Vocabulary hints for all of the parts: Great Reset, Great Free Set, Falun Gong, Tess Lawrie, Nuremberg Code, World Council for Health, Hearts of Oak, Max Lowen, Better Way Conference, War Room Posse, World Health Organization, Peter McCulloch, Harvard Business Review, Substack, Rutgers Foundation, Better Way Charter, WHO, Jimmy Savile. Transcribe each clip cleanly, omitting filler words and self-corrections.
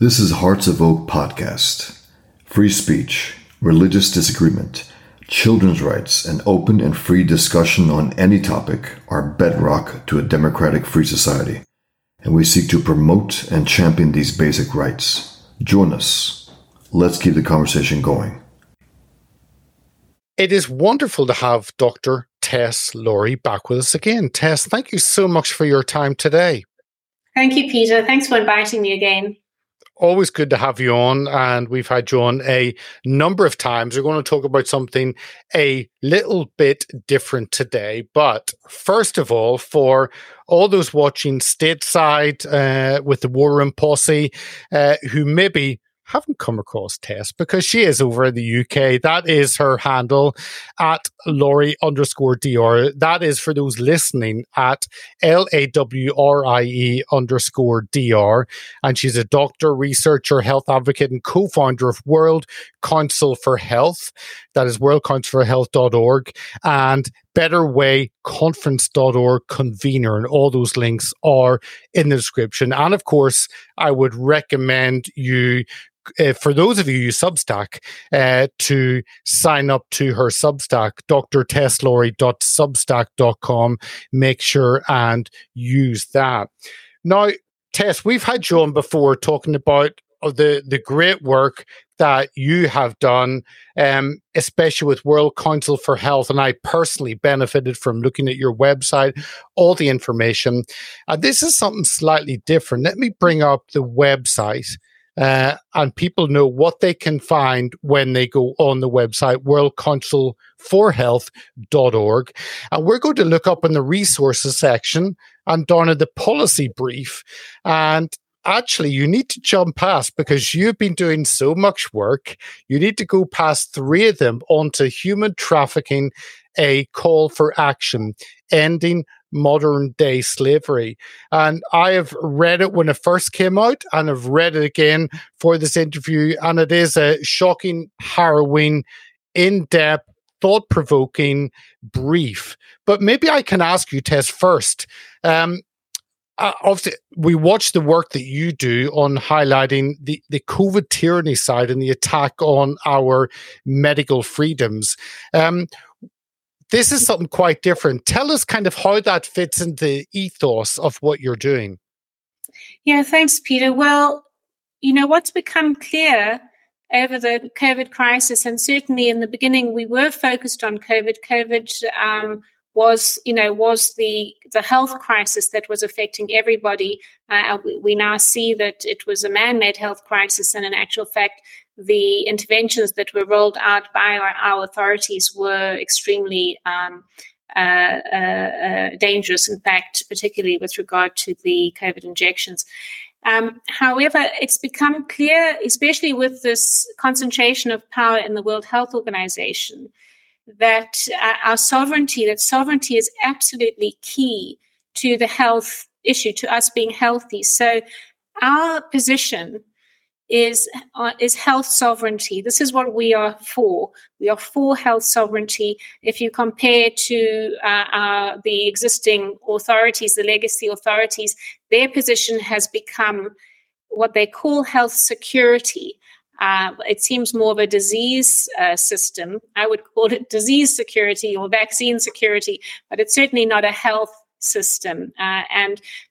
This is Hearts of Oak Podcast. Free speech, religious disagreement, children's rights, and open and free discussion on any topic are bedrock to a democratic free society, and we seek to promote and champion these basic rights. Join us. Let's keep the conversation going. It is wonderful to have Dr. Tess Lawrie back with us again. Tess, thank you so much for your time today. Thank you, Peter. Thanks for inviting me again. Always good to have you on, and we've had you on a number of times. We're going to talk about something a little bit different today. But first of all, for all those watching stateside with the War Room Posse who maybe haven't come across Tess, because she is over in the UK. That is her handle, at Lawrie_DR. That is, for those listening, at LAWRIE_DR. And she's a doctor, researcher, health advocate, and co-founder of World Council for Health. That is worldcouncilforhealth.org. And Better Way Conference.org convener, and all those links are in the description. And of course, I would recommend you, for those of you who use Substack, to sign up to her Substack, drtesslawrie.substack.com. Make sure and use that. Now, Tess, we've had you on before talking about the great work that you have done, especially with World Council for Health. And I personally benefited from looking at your website, all the information. And this is something slightly different. Let me bring up the website and people know what they can find when they go on the website, worldcouncilforhealth.org. And we're going to look up in the resources section and down at the policy brief. And actually, you need to jump past, because you've been doing so much work, you need to go past three of them onto human trafficking, a call for action, ending modern day slavery. And I have read it when it first came out, and I've read it again for this interview. And it is a shocking, harrowing, in-depth, thought-provoking brief. But maybe I can ask you, Tess, first. Obviously, we watch the work that you do on highlighting the COVID tyranny side and the attack on our medical freedoms. This is something quite different. Tell us kind of how that fits into the ethos of what you're doing. Yeah, thanks, Peter. Well, you know, what's become clear over the COVID crisis, and certainly in the beginning, we were focused on COVID. COVID was the health crisis that was affecting everybody. We now see that it was a man-made health crisis, and in actual fact, the interventions that were rolled out by our authorities were extremely dangerous, in fact, particularly with regard to the COVID injections. However, it's become clear, especially with this concentration of power in the World Health Organization, that sovereignty is absolutely key to the health issue, to us being healthy. So our position is health sovereignty. This is what we are for. We are for health sovereignty. If you compare to the existing authorities, the legacy authorities, their position has become what they call health security. It seems more of a disease system. I would call it disease security or vaccine security, but it's certainly not a health system.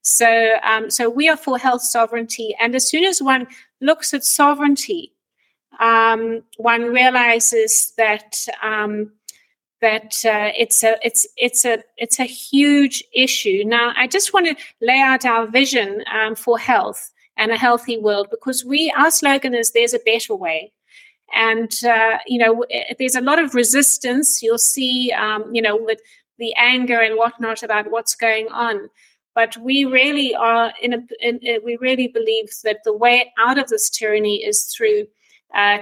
So we are for health sovereignty. And as soon as one looks at sovereignty, one realizes that it's a huge issue. Now, I just want to lay out our vision for health and a healthy world, because our slogan is there's a better way. And, there's a lot of resistance. You'll see, with the anger and whatnot about what's going on. But we really are we really believe that the way out of this tyranny is through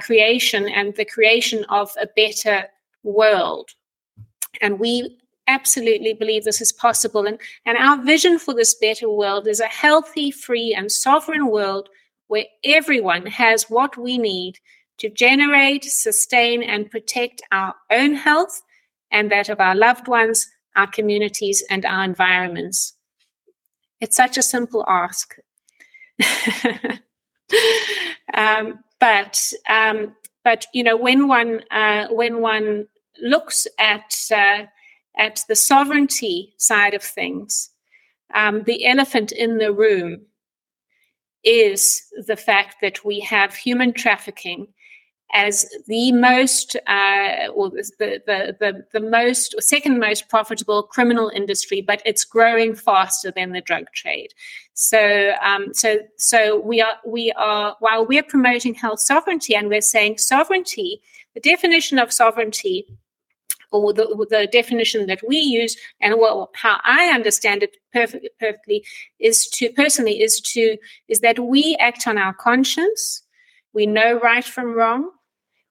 creation and the creation of a better world. And we absolutely believe this is possible. And our vision for this better world is a healthy, free, and sovereign world where everyone has what we need to generate, sustain, and protect our own health and that of our loved ones, our communities, and our environments. It's such a simple ask. But you know, when one looks at the sovereignty side of things, the elephant in the room is the fact that we have human trafficking as the most, or the most, or second most profitable criminal industry, but it's growing faster than the drug trade. So we are while we're promoting health sovereignty and we're saying sovereignty, the definition of sovereignty, or the definition that we use, and how I understand it perfectly, is that we act on our conscience. We know right from wrong.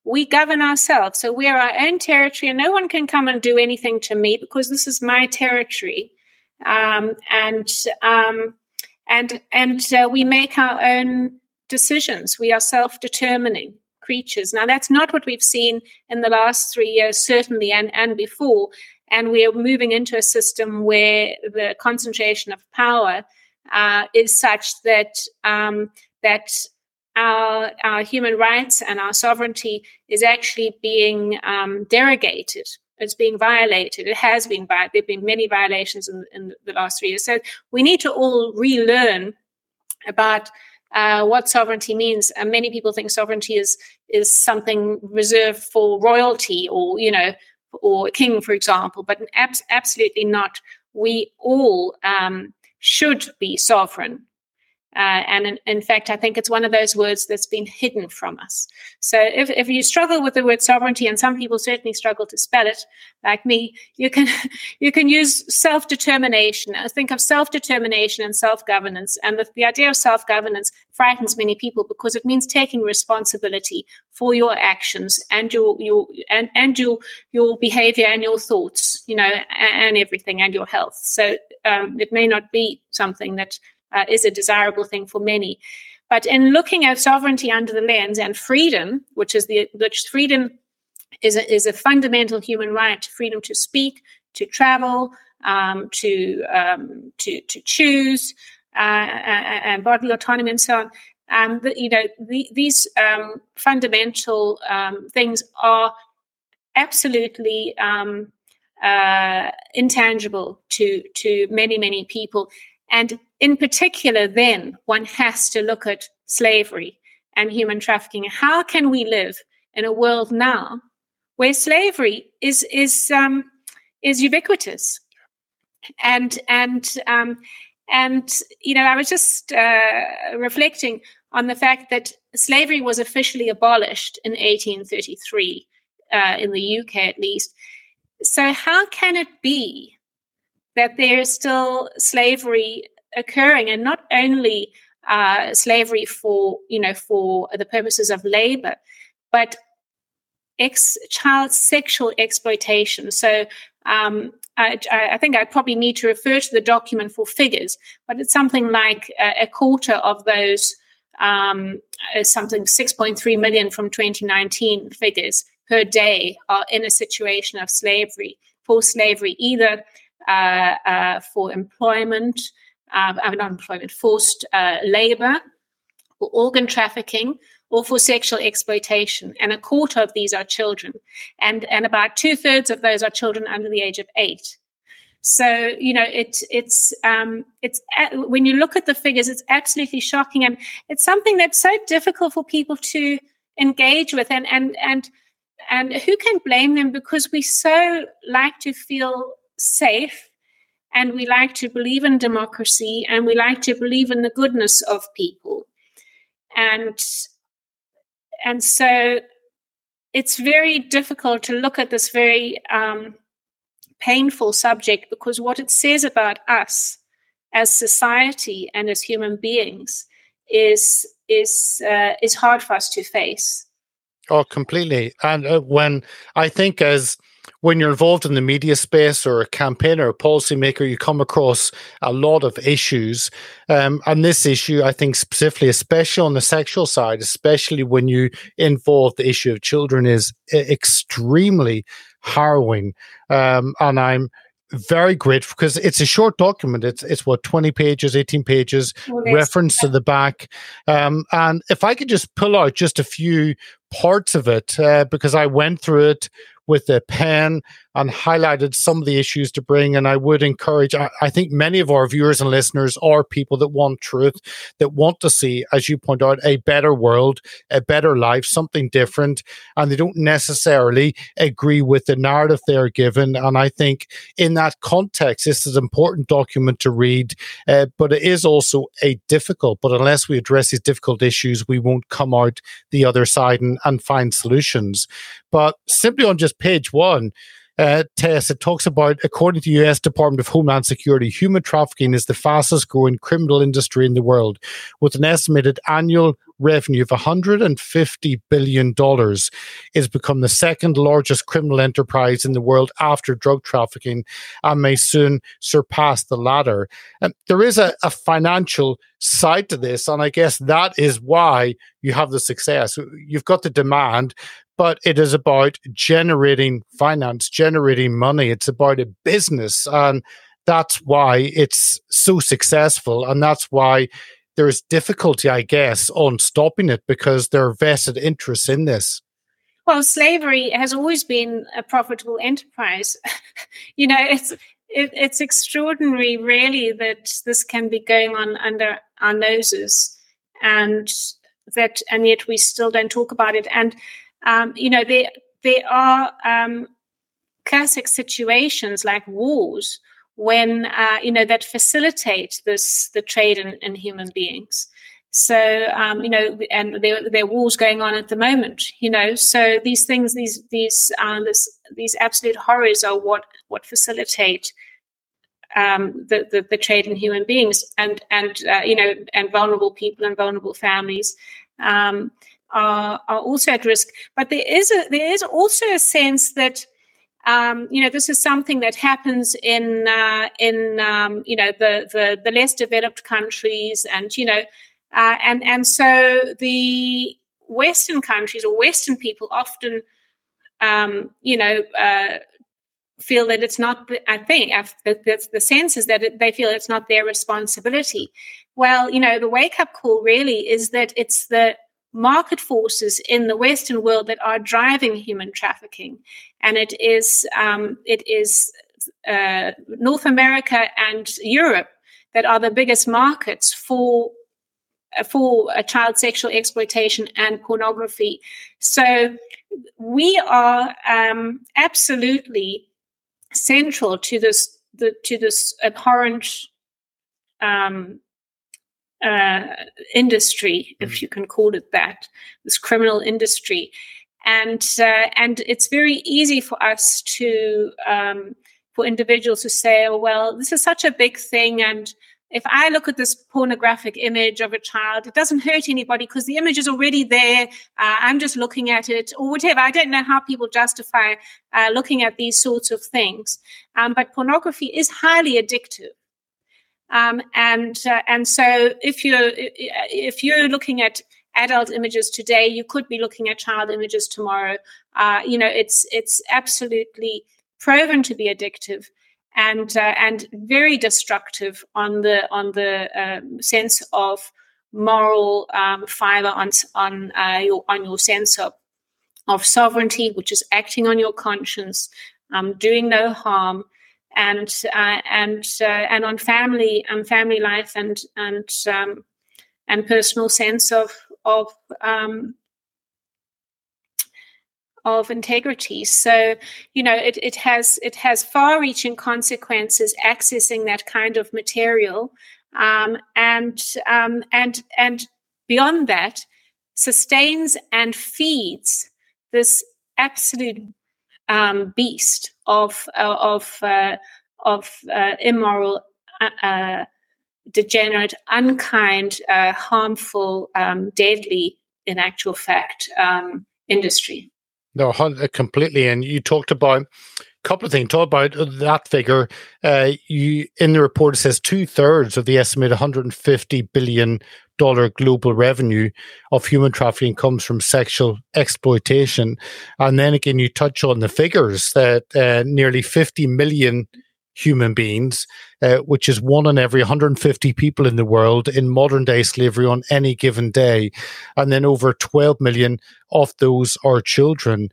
We govern ourselves. So we are our own territory, and no one can come and do anything to me because this is my territory. And we make our own decisions. We are self-determining creatures. Now, that's not what we've seen in the last 3 years, certainly, and before. And we are moving into a system where the concentration of power is such that our human rights and our sovereignty is actually being derogated. It's being violated. It has been. There have been many violations in the last 3 years. So we need to all relearn about what sovereignty means. And many people think sovereignty is something reserved for royalty or a king, for example. But absolutely not. We all should be sovereign. And in fact, I think it's one of those words that's been hidden from us. So if you struggle with the word sovereignty, and some people certainly struggle to spell it, like me, you can use self-determination. I think of self-determination and self-governance. And the idea of self-governance frightens many people because it means taking responsibility for your actions and your behavior and your thoughts, and everything, and your health. So it may not be something that is a desirable thing for many, but in looking at sovereignty under the lens and freedom, which is a fundamental human right, freedom to speak, to travel, to choose, and bodily autonomy, and so on. These fundamental things are absolutely intangible to many people. And in particular, then, one has to look at slavery and human trafficking. How can we live in a world now where slavery is ubiquitous? And I was just reflecting on the fact that slavery was officially abolished in 1833, in the UK at least. So how can it be that there is still slavery occurring, and not only slavery for the purposes of labor, but child sexual exploitation? So I think I probably need to refer to the document for figures, but it's something like a quarter of those, something 6.3 million from 2019 figures per day, are in a situation of slavery, either for employment, not employment, forced labor, or organ trafficking, or for sexual exploitation. And a quarter of these are children, and about 2/3 of those are children under the age of 8. So when you look at the figures, it's absolutely shocking, and it's something that's so difficult for people to engage with, and who can blame them? Because we so like to feel safe, and we like to believe in democracy, and we like to believe in the goodness of people, and so it's very difficult to look at this very painful subject, because what it says about us as society and as human beings is hard for us to face. Oh, completely. And when you're involved in the media space or a campaigner, a policymaker, you come across a lot of issues. And this issue, I think specifically, especially on the sexual side, especially when you involve the issue of children, is extremely harrowing. And I'm very grateful because it's a short document. It's what, 20 pages, 18 pages, reference to the back. And if I could just pull out just a few parts of it, because I went through it with a pen and highlighted some of the issues to bring. And I would encourage, I think many of our viewers and listeners are people that want truth, that want to see, as you point out, a better world, a better life, something different. And they don't necessarily agree with the narrative they're given. And I think in that context, this is an important document to read, but it is also a difficult, but unless we address these difficult issues, we won't come out the other side and find solutions. But simply on just page one, Tess, it talks about, according to the U.S. Department of Homeland Security, human trafficking is the fastest growing criminal industry in the world, with an estimated annual revenue of $150 billion. It's become the second largest criminal enterprise in the world after drug trafficking and may soon surpass the latter. And there is a financial side to this, and I guess that is why you have the success. You've got the demand, but it is about generating finance, generating money. It's about a business, and that's why it's so successful, and that's why there is difficulty, I guess, on stopping it, because there are vested interests in this. Well, slavery has always been a profitable enterprise. You know, it's extraordinary, really, that this can be going on under our noses, and yet we still don't talk about it. And there are classic situations like wars when, that facilitate the trade in human beings. So, and there are wars going on at the moment, so these things, these absolute horrors are what facilitate the trade in human beings and vulnerable people and vulnerable families. Are also at risk, but there is also a sense that this is something that happens in the less developed countries, and so the Western countries or Western people often feel that it's not. I think the sense is that they feel it's not their responsibility. Well, the wake-up call really is that it's the market forces in the Western world that are driving human trafficking, and it is North America and Europe that are the biggest markets for child sexual exploitation and pornography. So we are absolutely central to this abhorrent industry, if you can call it that, this criminal industry, and it's very easy for us to for individuals to say, "Oh well, this is such a big thing, and if I look at this pornographic image of a child, it doesn't hurt anybody because the image is already there. I'm just looking at it," or whatever. I don't know how people justify looking at these sorts of things, but pornography is highly addictive. And so if you're looking at adult images today, you could be looking at child images tomorrow. It's absolutely proven to be addictive and very destructive on the sense of moral fiber, on your sense of sovereignty, which is acting on your conscience, doing no harm. And on family life and personal sense of integrity. So it has far-reaching consequences accessing that kind of material, and beyond that, sustains and feeds this absolute beast of immoral, degenerate, unkind, harmful, deadly, in actual fact, industry. No, completely. And you talked about a couple of things. Talk about that figure. You in the report, it says 2/3 of the estimated $150 billion global revenue of human trafficking comes from sexual exploitation. And then again, you touch on the figures that nearly 50 million human beings, which is one in every 150 people in the world in modern day slavery on any given day. And then over 12 million of those are children,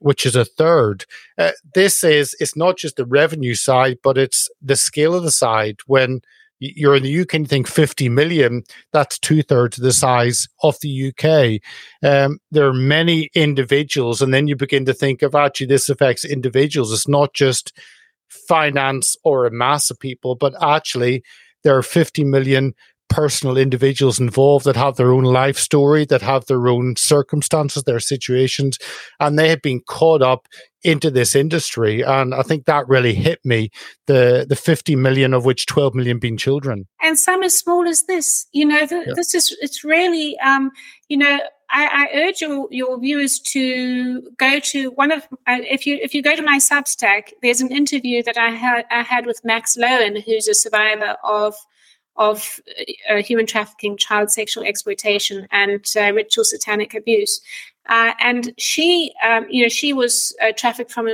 which is a third. It's not just the revenue side, but it's the scale of the side. When you're in the UK and you think 50 million, that's two-thirds of the size of the UK. There are many individuals, and then you begin to think of, actually, this affects individuals. It's not just finance or a mass of people, but actually there are 50 million personal individuals involved that have their own life story, that have their own circumstances, their situations, and they have been caught up into this industry. And I think that really hit me, the 50 million of which 12 million being children. And some as small as this, This is, it's really, I urge your viewers to go to one of, if you go to my Substack, there's an interview that I had with Max Lowen, who's a survivor of human trafficking, child sexual exploitation, and ritual satanic abuse, and she, she was trafficked from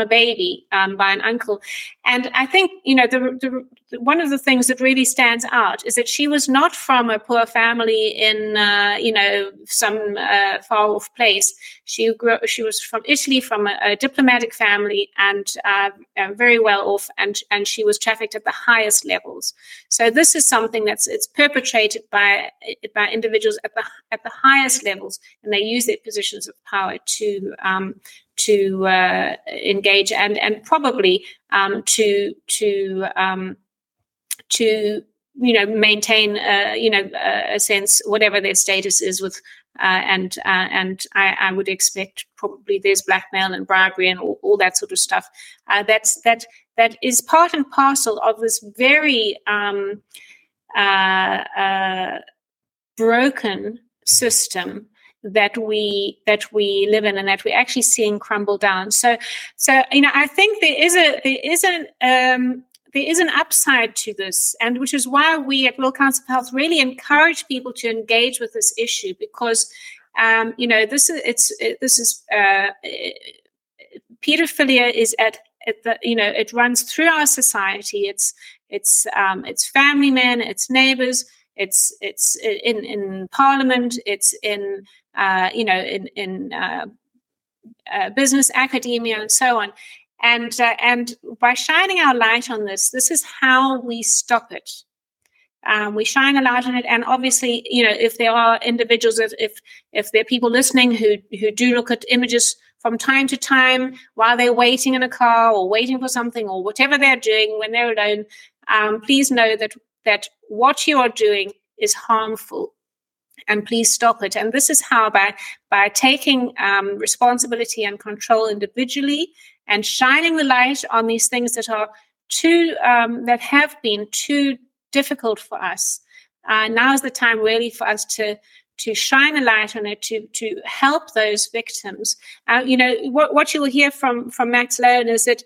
a baby by an uncle, and I think the one of the things that really stands out is that she was not from a poor family in some far off place. She was from Italy, from a diplomatic family, and very well off, and she was trafficked at the highest levels. So this is something it's perpetrated by individuals at the highest levels, and they use their positions of power to engage and probably to maintain a sense, whatever their status is with. And I would expect probably there's blackmail and bribery and all that sort of stuff. That is part and parcel of this very broken system that we live in, and that we're actually seeing crumble down. So I think there is an upside to this, and which is why we at World Council for Health really encourage people to engage with this issue, because pedophilia is it runs through our society. It's family men, it's neighbors, it's in parliament, it's in business, academia, and so on. And by shining our light on this, this is how we stop it. We shine a light on it, and obviously, if there are individuals, if there are people listening who do look at images from time to time while they're waiting in a car or waiting for something or whatever they're doing when they're alone, please know that what you are doing is harmful, and please stop it. And this is how, by taking responsibility and control individually, and shining the light on these things that are that have been too difficult for us. Now is the time really for us to shine a light on it, to help those victims. What you will hear from Max Lowen is that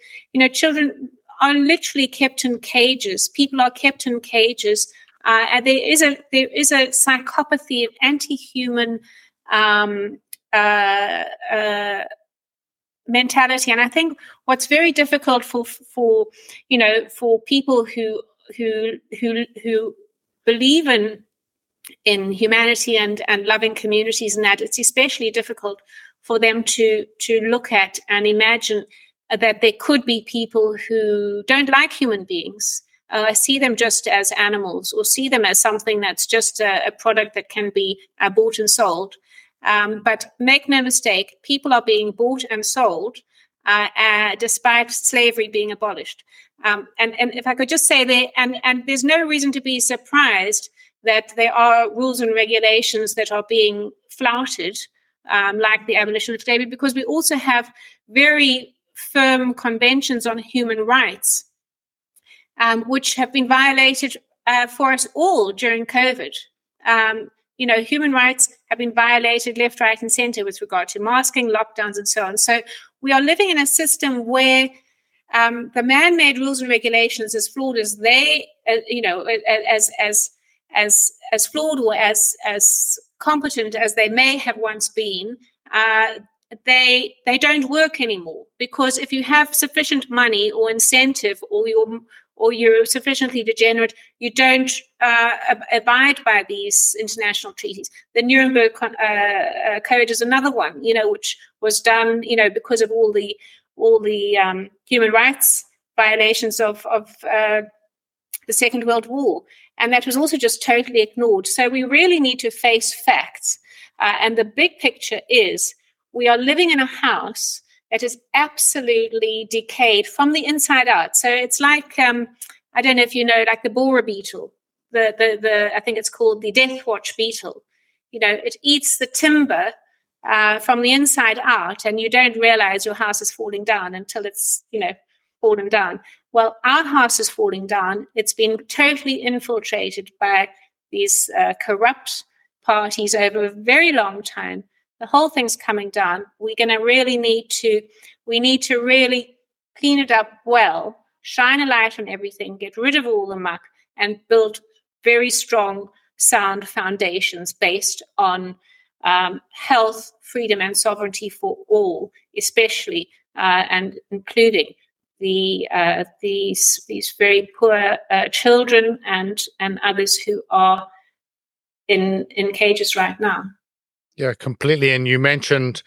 children are literally kept in cages. People are kept in cages, and there is a psychopathy and anti-human mentality. And I think what's very difficult for people who believe in humanity and loving communities, and that it's especially difficult for them to look at and imagine that there could be people who don't like human beings, see them just as animals, or see them as something that's just a product that can be bought and sold. But make no mistake, people are being bought and sold despite slavery being abolished. And if I could just say there, and there's no reason to be surprised that there are rules and regulations that are being flouted, like the abolition of slavery, because we also have very firm conventions on human rights, which have been violated for us all during COVID. Human rights have been violated left, right, and centre with regard to masking, lockdowns, and so on. So we are living in a system where the man-made rules and regulations, as flawed as they, as flawed or as competent as they may have once been, they don't work anymore, because if you have sufficient money or incentive, or you're sufficiently degenerate, you don't abide by these international treaties. The Nuremberg Code is another one, which was done, because of all the human rights violations of the Second World War, and that was also just totally ignored. So we really need to face facts, and the big picture is we are living in a house that is absolutely decayed from the inside out. So it's like, I don't know if you know, like the borer beetle, I think it's called the death watch beetle. It eats the timber from the inside out, and you don't realize your house is falling down until it's, fallen down. Well, our house is falling down. It's been totally infiltrated by these corrupt parties over a very long time. The whole thing's coming down. We need to really clean it up well, shine a light on everything, get rid of all the muck, and build very strong, sound foundations based on health, freedom, and sovereignty for all, especially and including these very poor children and others who are in cages right now. Yeah, completely. And you mentioned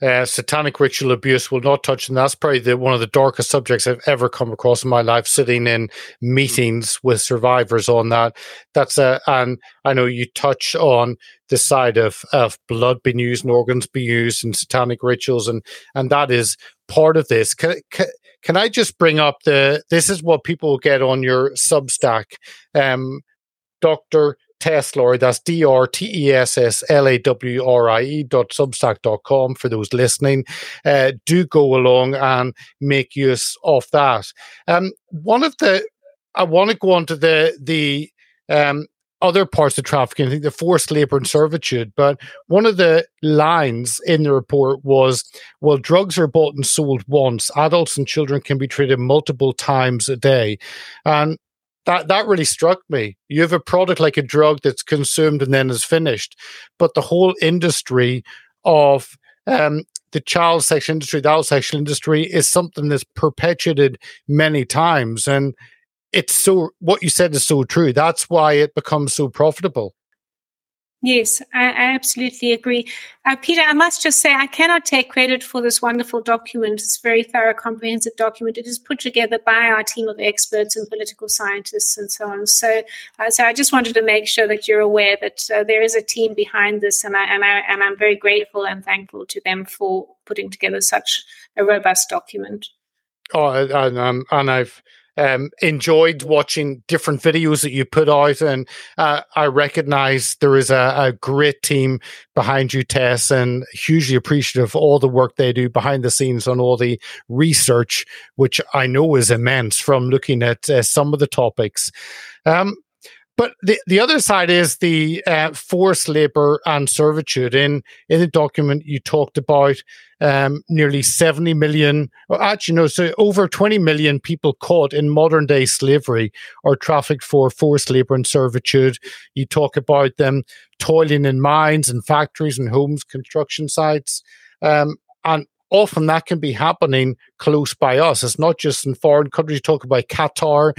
satanic ritual abuse. Will not touch, and that's probably one of the darkest subjects I've ever come across in my life, sitting in meetings with survivors on that. And I know you touch on the side of blood being used and organs being used in satanic rituals, and that is part of this. Can I just bring up this is what people get on your Substack, Dr. Tess Lawrie, that's drtesslawrie.substack.com for those listening. Do go along and make use of that. I want to go on to the other parts of trafficking, I think the forced labor and servitude, but one of the lines in the report was, well, drugs are bought and sold once. Adults and children can be treated multiple times a day. And that really struck me. You have a product like a drug that's consumed and then is finished, but the whole industry of the child sex industry, the adult sexual industry, is something that's perpetuated many times. And it's so, what you said is so true. That's why it becomes so profitable. Yes, I absolutely agree. Peter, I must just say I cannot take credit for this wonderful document. It's a very thorough, comprehensive document. It is put together by our team of experts and political scientists and so on. So I just wanted to make sure that you're aware that there is a team behind this, and I'm very grateful and thankful to them for putting together such a robust document. Oh, and I've enjoyed watching different videos that you put out, and I recognize there is a great team behind you, Tess, and hugely appreciative of all the work they do behind the scenes on all the research, which I know is immense from looking at some of the topics. But the other side is the forced labor and servitude. In the document, you talked about nearly 70 million, over 20 million people caught in modern day slavery are trafficked for forced labor and servitude. You talk about them toiling in mines and factories and homes, construction sites. And often that can be happening close by us. It's not just in foreign countries. You talk about Qatar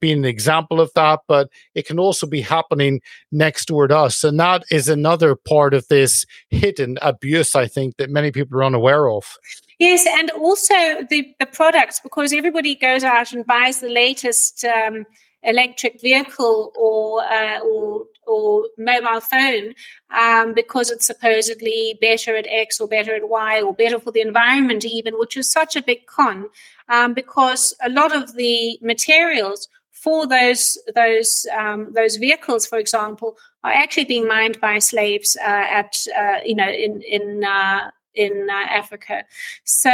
being an example of that, but it can also be happening next door to us. And that is another part of this hidden abuse, I think, that many people are unaware of. Yes, and also the products, because everybody goes out and buys the latest electric vehicle or mobile phone because it's supposedly better at X or better at Y or better for the environment even, which is such a big con because a lot of the materials for those vehicles, for example, are actually being mined by slaves in Africa. So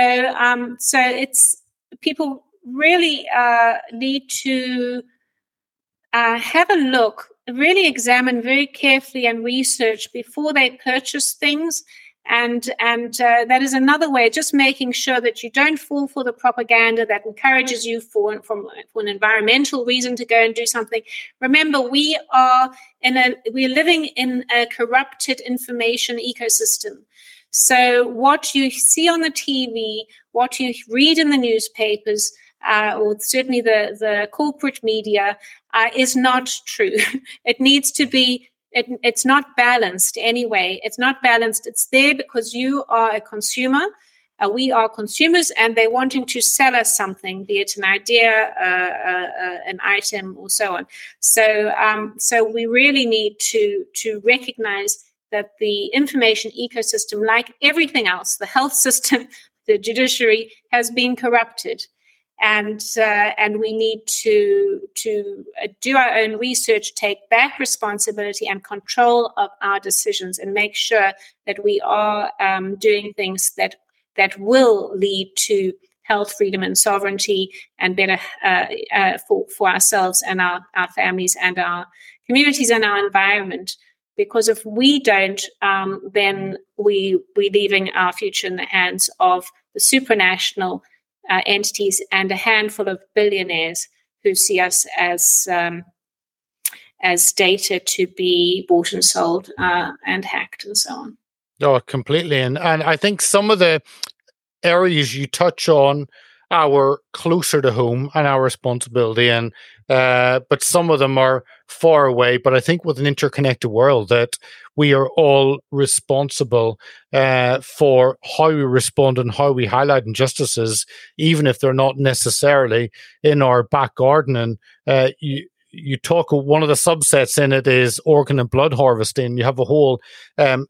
it's people really need to have a look, really examine very carefully and research before they purchase things. And that is another way, just making sure that you don't fall for the propaganda that encourages you for an environmental reason to go and do something. Remember, we're living in a corrupted information ecosystem. So what you see on the TV, what you read in the newspapers, or certainly the corporate media, is not true. It needs to be, it's not balanced anyway. It's not balanced. It's there because you are a consumer. We are consumers, and they're wanting to sell us something, be it an idea, an item, or so on. So we really need to recognize that the information ecosystem, like everything else, the health system, the judiciary, has been corrupted, and we need to do our own research, take back responsibility and control of our decisions, and make sure that we are doing things that will lead to health, freedom, and sovereignty, and better for ourselves and our families and our communities and our environment. Because if we don't, then we're leaving our future in the hands of the supranational entities and a handful of billionaires who see us as data to be bought and sold and hacked and so on. Oh, completely. And I think some of the areas you touch on are closer to home and our responsibility, and but some of them are far away. But I think with an interconnected world that we are all responsible for how we respond and how we highlight injustices, even if they're not necessarily in our back garden. And you talk, one of the subsets in it is organ and blood harvesting. You have a whole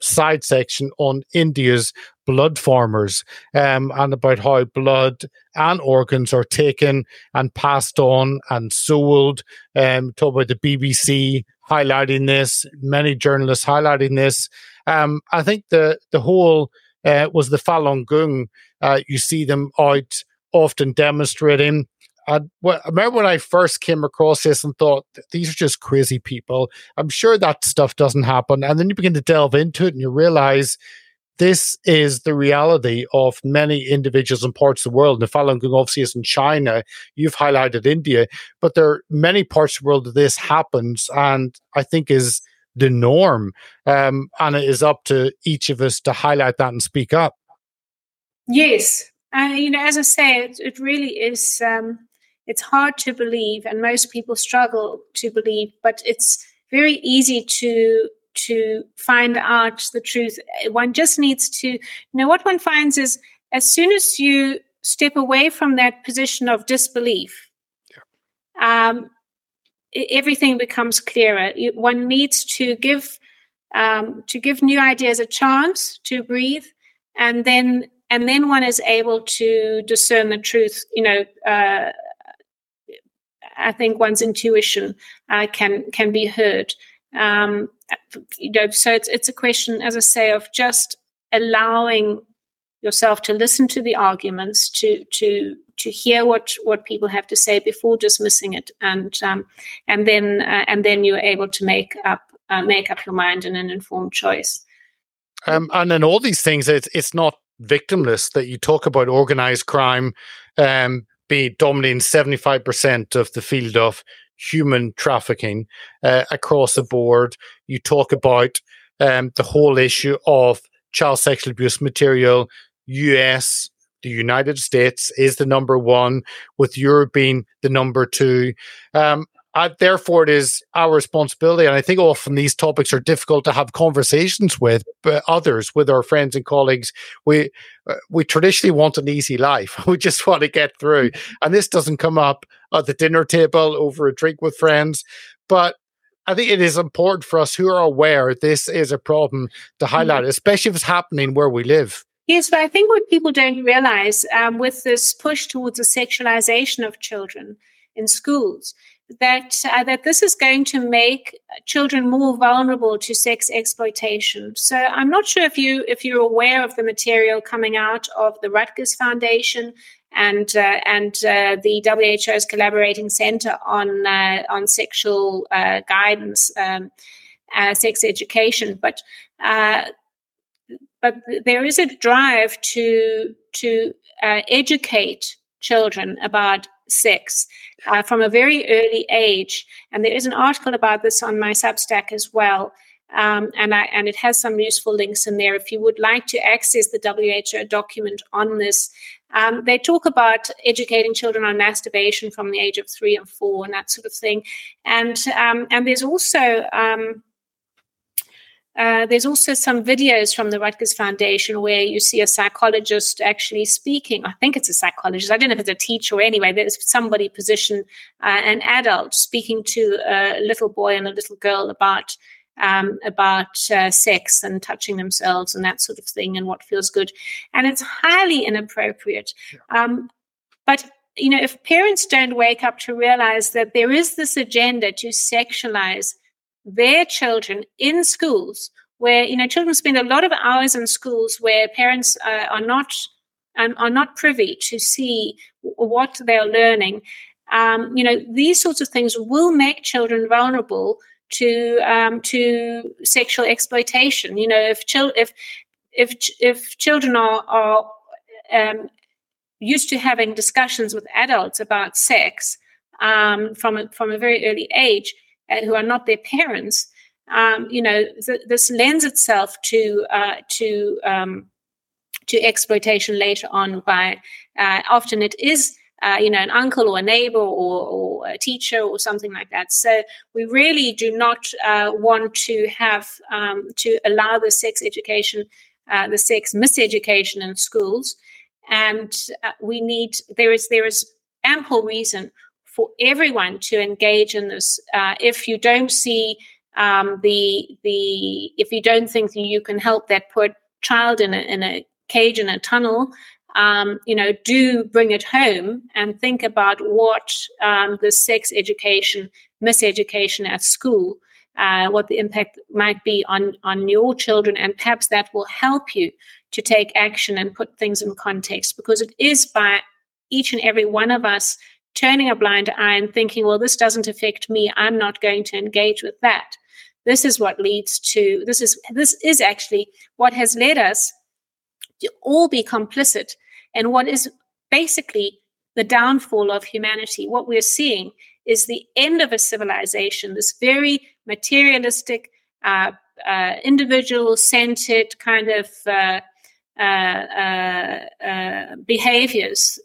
side section on India's blood farmers and about how blood and organs are taken and passed on and sold. Talk about the BBC highlighting this, many journalists highlighting this. I think the whole was the Falun Gong. You see them out often demonstrating. I remember when I first came across this and thought, these are just crazy people. I'm sure that stuff doesn't happen. And then you begin to delve into it and you realize this is the reality of many individuals in parts of the world. And the Falun Gong obviously is in China. You've highlighted India. But there are many parts of the world that this happens, and I think is the norm. And it is up to each of us to highlight that and speak up. Yes. As I say, it really is... It's hard to believe, and most people struggle to believe, but it's very easy to find out the truth. One just needs to, what one finds is as soon as you step away from that position of disbelief, everything becomes clearer. One needs to give new ideas a chance to breathe, and then one is able to discern the truth, I think one's intuition can be heard. So it's a question, as I say, of just allowing yourself to listen to the arguments, to hear what people have to say before dismissing it, and then you're able to make up your mind in an informed choice. And in all these things, it's not victimless that you talk about organized crime. Be dominating 75% of the field of human trafficking across the board. You talk about the whole issue of child sexual abuse material. US, the United States, is the number one, with Europe being the number two. Therefore, it is our responsibility, and I think often these topics are difficult to have conversations with others, with our friends and colleagues. We traditionally want an easy life. We just want to get through, and this doesn't come up at the dinner table over a drink with friends. But I think it is important for us who are aware this is a problem to highlight, especially if it's happening where we live. Yes, but I think what people don't realize with this push towards the sexualization of children in schools, that this is going to make children more vulnerable to sex exploitation. So I'm not sure if you're aware of the material coming out of the Rutgers Foundation and the WHO's collaborating center on sexual guidance, sex education, but there is a drive to educate children about sex from a very early age, and there is an article about this on my Substack as well, And it has some useful links in there if you would like to access the WHO document on this. They talk about educating children on masturbation from the age of 3 and 4 and that sort of thing. And there's also some videos from the Rutgers Foundation where you see a psychologist actually speaking. I think it's a psychologist. I don't know if it's a teacher. Anyway, there's somebody positioned, an adult speaking to a little boy and a little girl about sex and touching themselves and that sort of thing and what feels good. And it's highly inappropriate. But, you know, if parents don't wake up to realize that there is this agenda to sexualize their children in schools where, you know, children spend a lot of hours in schools where parents are not privy to see what they're learning. You know, these sorts of things will make children vulnerable to sexual exploitation. You know, if children are used to having discussions with adults about sex from a very early age, who are not their parents, you know, this lends itself to exploitation later on. By often it is. You know, an uncle or a neighbor or a teacher or something like that. So we really do not want to have to allow the sex education, the sex miseducation in schools. And there is ample reason for everyone to engage in this. If you don't see if you don't think that you can help that poor child in a cage in a tunnel, you know, do bring it home and think about what the sex education, miseducation at school, what the impact might be on your children, and perhaps that will help you to take action and put things in context, because it is by each and every one of us turning a blind eye and thinking, well, this doesn't affect me, I'm not going to engage with that. This is what leads to, this is actually what has led us to all be complicit and what is basically the downfall of humanity. What we're seeing is the end of a civilization, this very materialistic, individual-centered kind of behaviors,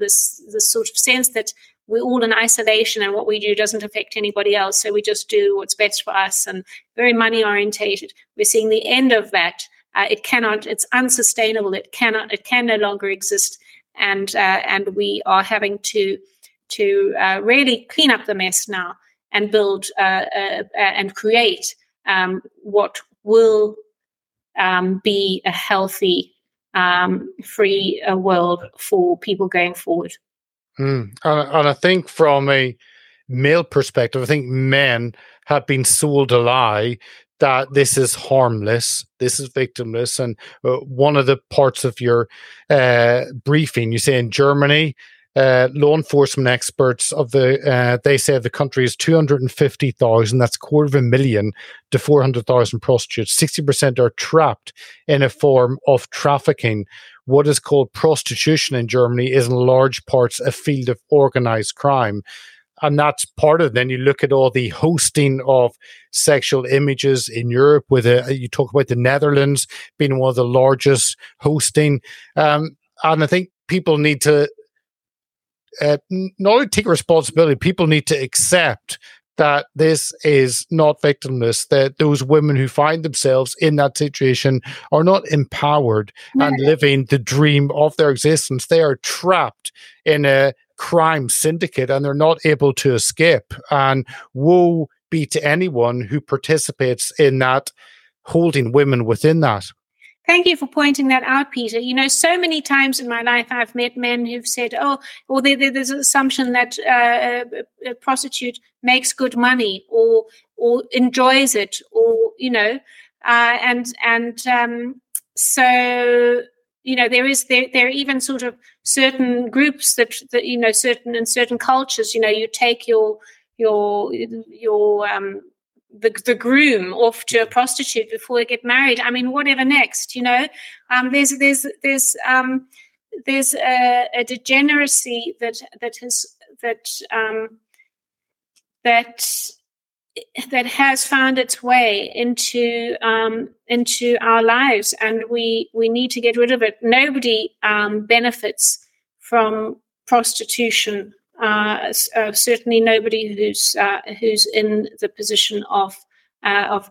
this sort of sense that we're all in isolation and what we do doesn't affect anybody else, so we just do what's best for us, and very money-orientated. We're seeing the end of that. It's unsustainable. It can no longer exist. And we are having to really clean up the mess now and build and create what will be a healthy, free world for people going forward. And I think from a male perspective, I think men have been sold a lie that this is harmless, this is victimless. And one of the parts of your briefing, you say in Germany, law enforcement experts they say the country is 250,000, that's 250,000 to 400,000 prostitutes. 60% are trapped in a form of trafficking. What is called prostitution in Germany is in large parts a field of organized crime. And that's part of it. Then you look at all the hosting of sexual images in Europe. You talk about the Netherlands being one of the largest hosting. And I think people need to not only take responsibility, people need to accept that this is not victimless, that those women who find themselves in that situation are not empowered and living the dream of their existence. They are trapped in a crime syndicate and they're not able to escape, and woe be to anyone who participates in that, holding women within that. Thank you for pointing that out, Peter. You know, so many times in my life I've met men who've said, there's an assumption that a prostitute makes good money or enjoys it, or, you know, so you know, there are even sort of certain groups that you know, certain cultures, you know, you take the groom off to a prostitute before they get married. I mean, whatever next, you know. There's a degeneracy that that has found its way into our lives, and we need to get rid of it. Nobody benefits from prostitution. Certainly, nobody who's in the position of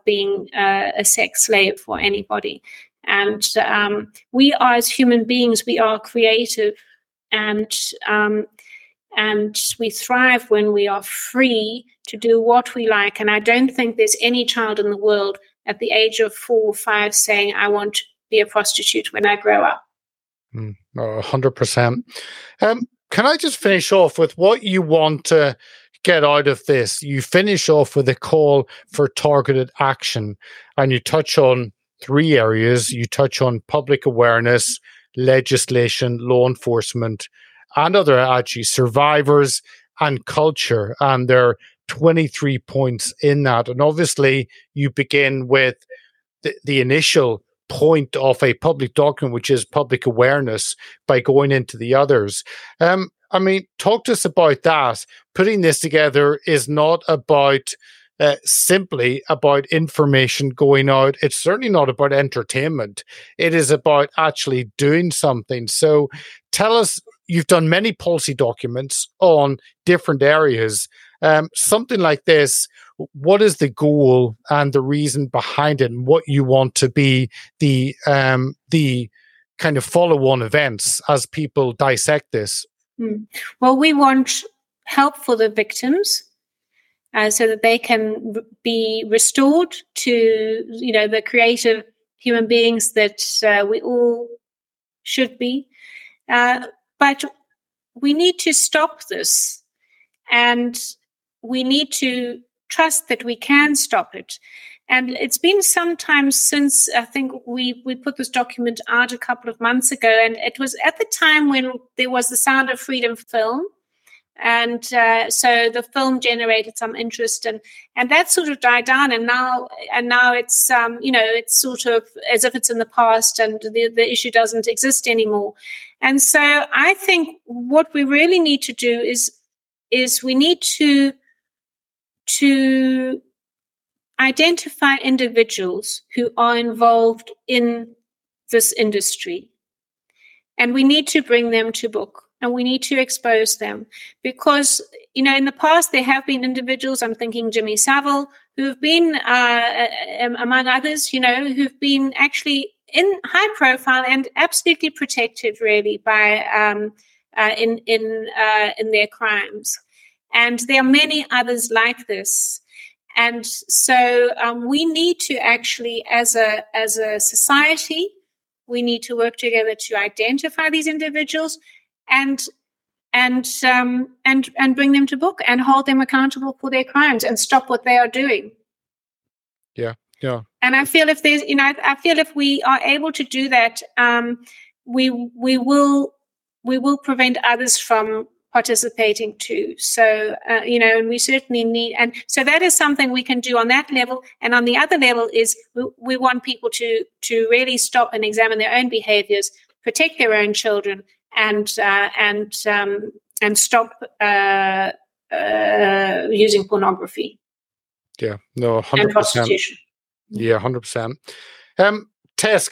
being a sex slave for anybody. And we are, as human beings, we are creative, and we thrive when we are free to do what we like. And I don't think there's any child in the world at the age of 4 or 5 saying, I want to be a prostitute when I grow up. 100%. Can I just finish off with what you want to get out of this? You finish off with a call for targeted action, and you touch on 3 areas. You touch on public awareness, legislation, law enforcement, and other actually survivors and culture, and there are 23 points in that. And obviously you begin with the initial point of a public document, which is public awareness, by going into the others. I mean, talk to us about that. Putting this together is not about simply about information going out. It's certainly not about entertainment. It is about actually doing something. So tell us, you've done many policy documents on different areas. Something like this, what is the goal and the reason behind it, and what you want to be the kind of follow-on events as people dissect this? Well, we want help for the victims, so that they can be restored to, you know, the creative human beings that we all should be. But we need to stop this, and we need to trust that we can stop it. And it's been some time since, I think we put this document out a couple of months ago, and it was at the time when there was the Sound of Freedom film. And so the film generated some interest, and that sort of died down. And now it's it's sort of as if it's in the past, and the issue doesn't exist anymore. And so I think what we really need to do is we need to identify individuals who are involved in this industry, and we need to bring them to book. And we need to expose them, because, you know, in the past there have been individuals, I'm thinking Jimmy Savile, who have been, among others, you know, who've been actually in high profile and absolutely protected really by in their crimes. And there are many others like this. And so we need to actually, as a society, we need to work together to identify these individuals and bring them to book and hold them accountable for their crimes and stop what they are doing. Yeah. And I feel if we are able to do that, we will prevent others from participating too. So and we certainly need. And so that is something we can do on that level. And on the other level is we want people to really stop and examine their own behaviors, protect their own children, and stop using pornography. Yeah, no, 100%. Yeah, 100%. Tess,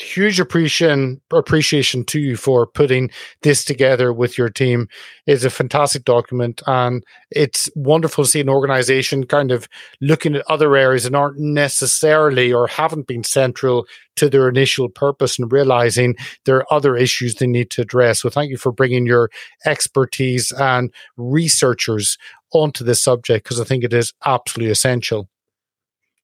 huge appreciation to you for putting this together with your team. It's a fantastic document, and it's wonderful to see an organization kind of looking at other areas and aren't necessarily or haven't been central to their initial purpose, and realizing there are other issues they need to address. So thank you for bringing your expertise and researchers onto this subject, because I think it is absolutely essential.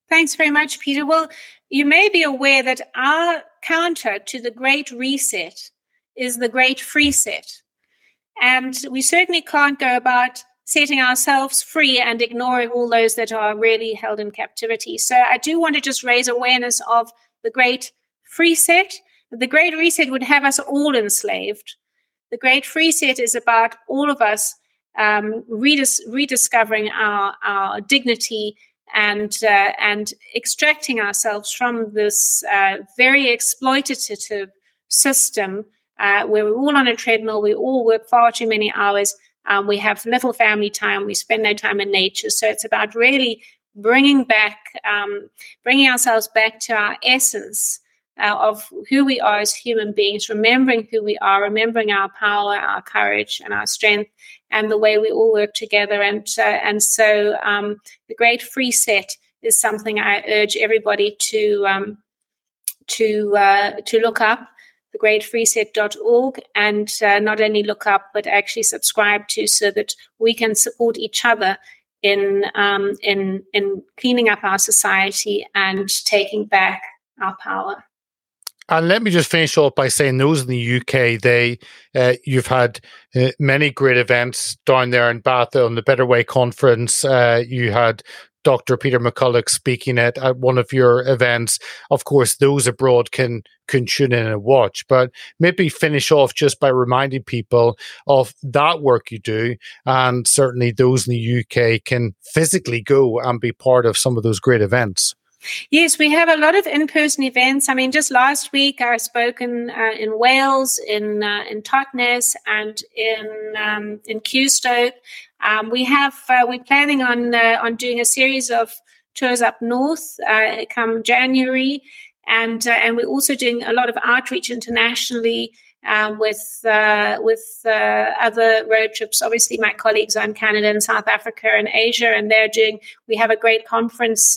Thanks very much, Peter. Well, you may be aware that our counter to the Great Reset is the Great Free Set. And we certainly can't go about setting ourselves free and ignoring all those that are really held in captivity. So I do want to just raise awareness of the Great Free Set. The Great Reset would have us all enslaved. The Great Free Set is about all of us rediscovering our dignity and extracting ourselves from this very exploitative system where we're all on a treadmill, we all work far too many hours, We have little family time. We spend no time in nature. So it's about really bringing ourselves back to our essence of who we are as human beings, remembering who we are, remembering our power, our courage, and our strength, and the way we all work together. And so the Great Free Set is something I urge everybody to look up. thegreatfreeset.org, and not only look up but actually subscribe to, so that we can support each other in cleaning up our society and taking back our power. And let me just finish off by saying those in the UK, you've had many great events down there in Bath on the Better Way Conference. You had Dr. Peter McCulloch speaking at one of your events. Of course, those abroad can tune in and watch, but maybe finish off just by reminding people of that work you do, and certainly those in the UK can physically go and be part of some of those great events. Yes, we have a lot of in-person events. I mean, just last week I spoke in Wales, in Totnes, and in Chepstow. We're planning on doing a series of tours up north come January, and we're also doing a lot of outreach internationally with other road trips. Obviously, my colleagues are in Canada and South Africa and Asia, and we have a great conference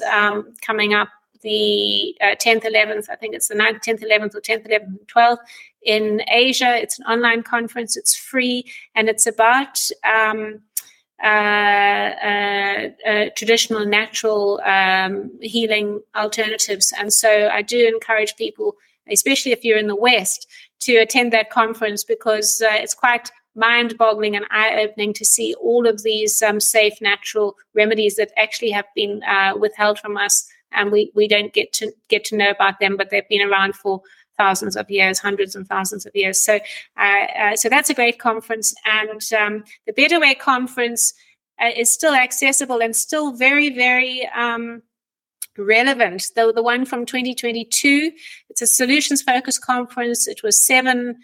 coming up the 10th, 11th, I think it's the 9th, 10th, 11th, or 10th, 11th, and 12th in Asia. It's an online conference. It's free, and it's about traditional natural healing alternatives. And so I do encourage people, especially if you're in the West, to attend that conference, because it's quite mind-boggling and eye-opening to see all of these safe natural remedies that actually have been withheld from us, and we don't get to know about them, but they've been around for thousands of years, hundreds and thousands of years. So so that's a great conference. And the Better Way Conference is still accessible and still very, very relevant. The one from 2022, it's a solutions-focused conference. It was seven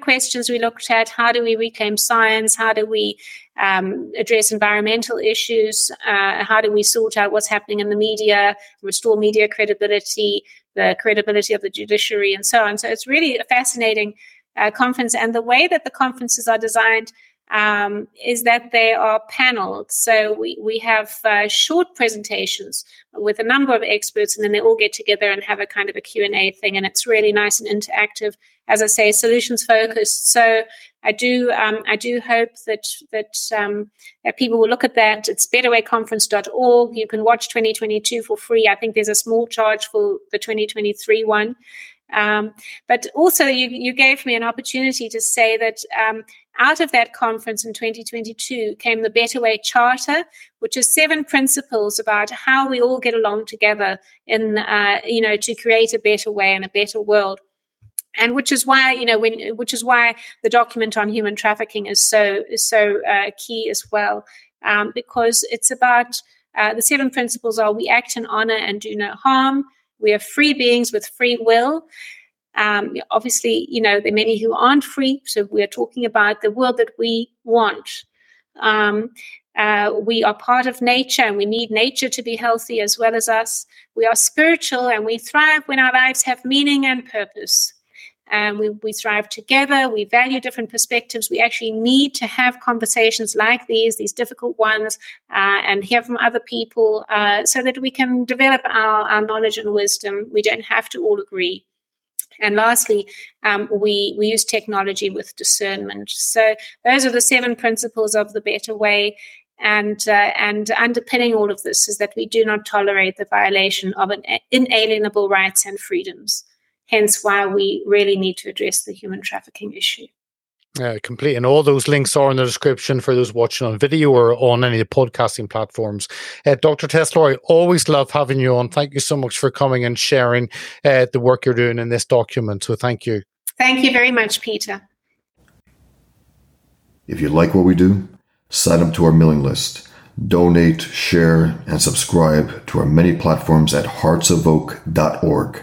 questions we looked at. How do we reclaim science? How do we address environmental issues? How do we sort out what's happening in the media, restore media credibility, the credibility of the judiciary, and so on? So it's really a fascinating conference. And the way that the conferences are designed is that they are paneled. So we have short presentations with a number of experts, and then they all get together and have a kind of a Q&A thing, and it's really nice and interactive. As I say, solutions focused. So I do hope that people will look at that. It's betterwayconference.org. You can watch 2022 for free. I think there's a small charge for the 2023 one. But also you gave me an opportunity to say that out of that conference in 2022 came the Better Way Charter, which is 7 principles about how we all get along together in, to create a better way and a better world. And which is why, which is why the document on human trafficking is so key as well, because it's about the 7 principles are: we act in honor and do no harm. We are free beings with free will. Obviously, there are many who aren't free, so we are talking about the world that we want. We are part of nature, and we need nature to be healthy as well as us. We are spiritual, and we thrive when our lives have meaning and purpose. And we thrive together. We value different perspectives. We actually need to have conversations like these difficult ones, and hear from other people so that we can develop our knowledge and wisdom. We don't have to all agree. And lastly, we use technology with discernment. So those are the 7 principles of the Better Way. And underpinning all of this is that we do not tolerate the violation of inalienable rights and freedoms. Hence why we really need to address the human trafficking issue. Complete. And all those links are in the description for those watching on video or on any of the podcasting platforms. Dr. Tess Lawrie, always love having you on. Thank you so much for coming and sharing the work you're doing in this document. So thank you. Thank you very much, Peter. If you like what we do, sign up to our mailing list, donate, share, and subscribe to our many platforms at heartsofoak.org.